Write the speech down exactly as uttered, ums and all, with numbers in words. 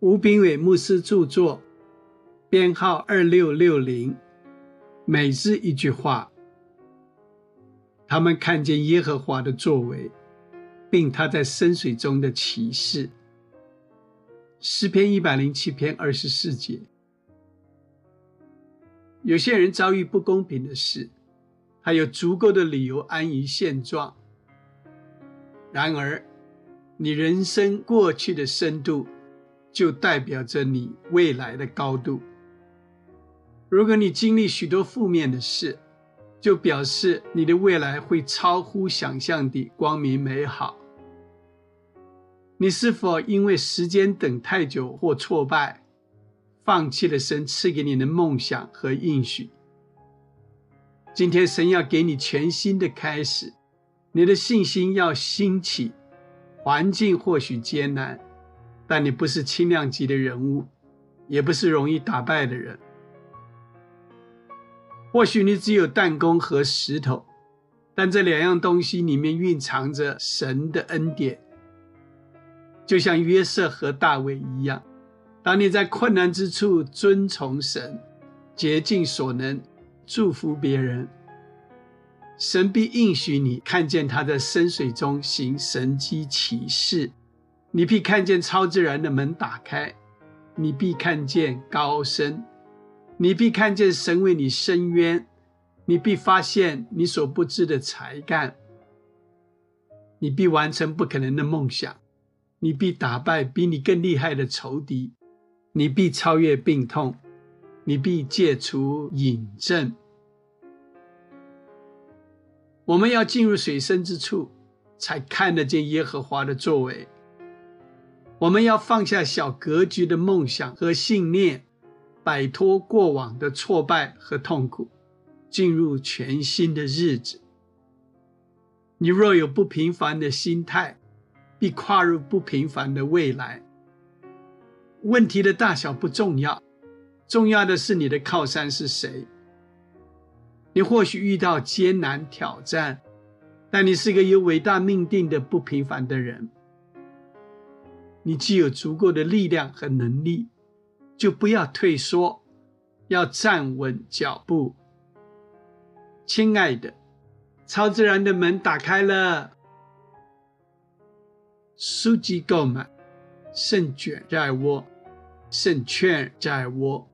吴秉伟牧师著作，编号二六六零，每日一句话。他们看见耶和华的作为，并他在深水中的奇事。诗篇一百零七篇二十四节。有些人遭遇不公平的事，他有足够的理由安于现状。然而，你人生过去的深度就代表着你未来的高度。如果你经历许多负面的事，就表示你的未来会超乎想象地光明美好。你是否因为时间等太久或挫败，放弃了神赐给你的梦想和应许？今天神要给你全新的开始，你的信心要兴起。环境或许艰难，但你不是轻量级的人物，也不是容易打败的人。或许你只有弹弓和石头，但这两样东西里面蕴藏着神的恩典。就像约瑟和大卫一样，当你在困难之处遵从神，竭尽所能，祝福别人，神必应许你看见他在深水中行神迹奇事。你必看见超自然的门打开，你必看见高升，你必看见神为你伸冤，你必发现你所不知的才干，你必完成不可能的梦想，你必打败比你更厉害的仇敌，你必超越病痛，你必戒除瘾症。我们要进入水深之处，才看得见耶和华的作为。我们要放下小格局的梦想和信念，摆脱过往的挫败和痛苦，进入全新的日子。你若有不平凡的心态，必跨入不平凡的未来。问题的大小不重要，重要的是你的靠山是谁。你或许遇到艰难挑战，但你是个有伟大命定的不平凡的人。你既有足够的力量和能力，就不要退缩，要站稳脚步。亲爱的，超自然的门打开了。书籍购买，胜券在握，胜券在握。